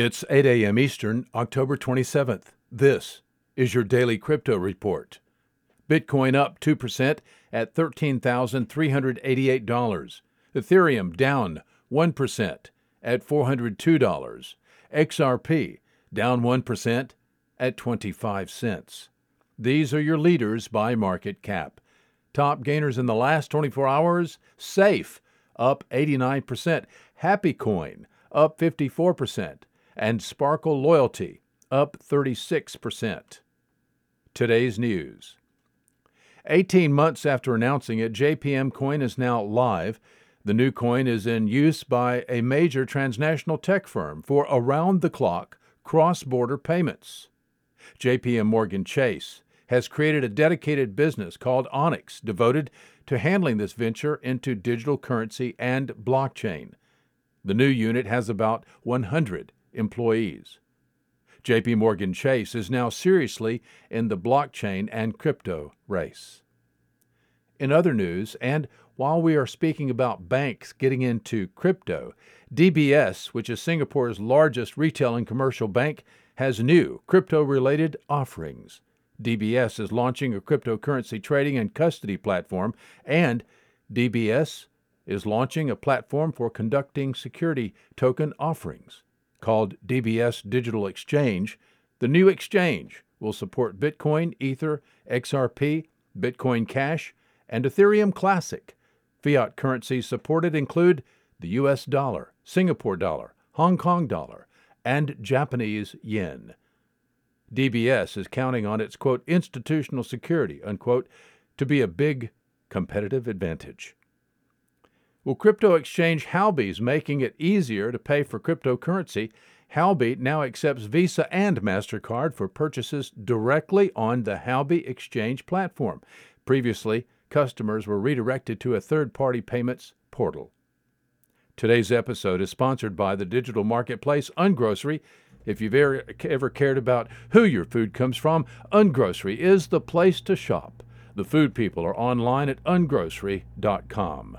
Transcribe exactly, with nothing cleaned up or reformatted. It's eight a.m. Eastern, October twenty-seventh. This is your Daily Crypto Report. Bitcoin up two percent at thirteen thousand three hundred eighty-eight dollars. Ethereum down one percent at four hundred two dollars. X R P down one percent at twenty-five cents. These are your leaders by market cap. Top gainers in the last twenty-four hours, Safe up eighty-nine percent, Happy Coin up fifty-four percent, and Sparkle Loyalty up thirty-six percent. Today's news. eighteen months after announcing it, J P M Coin is now live. The new coin is in use by a major transnational tech firm for around-the-clock cross-border payments. J P M Morgan Chase has created a dedicated business called Onyx devoted to handling this venture into digital currency and blockchain. The new unit has about one hundred employees. J P Morgan Chase is now seriously in the blockchain and crypto race. In other news, and while we are speaking about banks getting into crypto, D B S, which is Singapore's largest retail and commercial bank, has new crypto-related offerings. D B S is launching a cryptocurrency trading and custody platform, and D B S is launching a platform for conducting security token offerings. Called D B S Digital Exchange, the new exchange will support Bitcoin, Ether, X R P, Bitcoin Cash, and Ethereum Classic. Fiat currencies supported include the U S dollar, Singapore dollar, Hong Kong dollar, and Japanese yen. D B S is counting on its, quote, institutional security, unquote, to be a big competitive advantage. Well, crypto exchange Halby is making it easier to pay for cryptocurrency. Halby now accepts Visa and MasterCard for purchases directly on the Huobi Exchange platform. Previously, customers were redirected to a third-party payments portal. Today's episode is sponsored by the digital marketplace Ungrocery. If you've ever, ever cared about who your food comes from, Ungrocery is the place to shop. The food people are online at ungrocery dot com.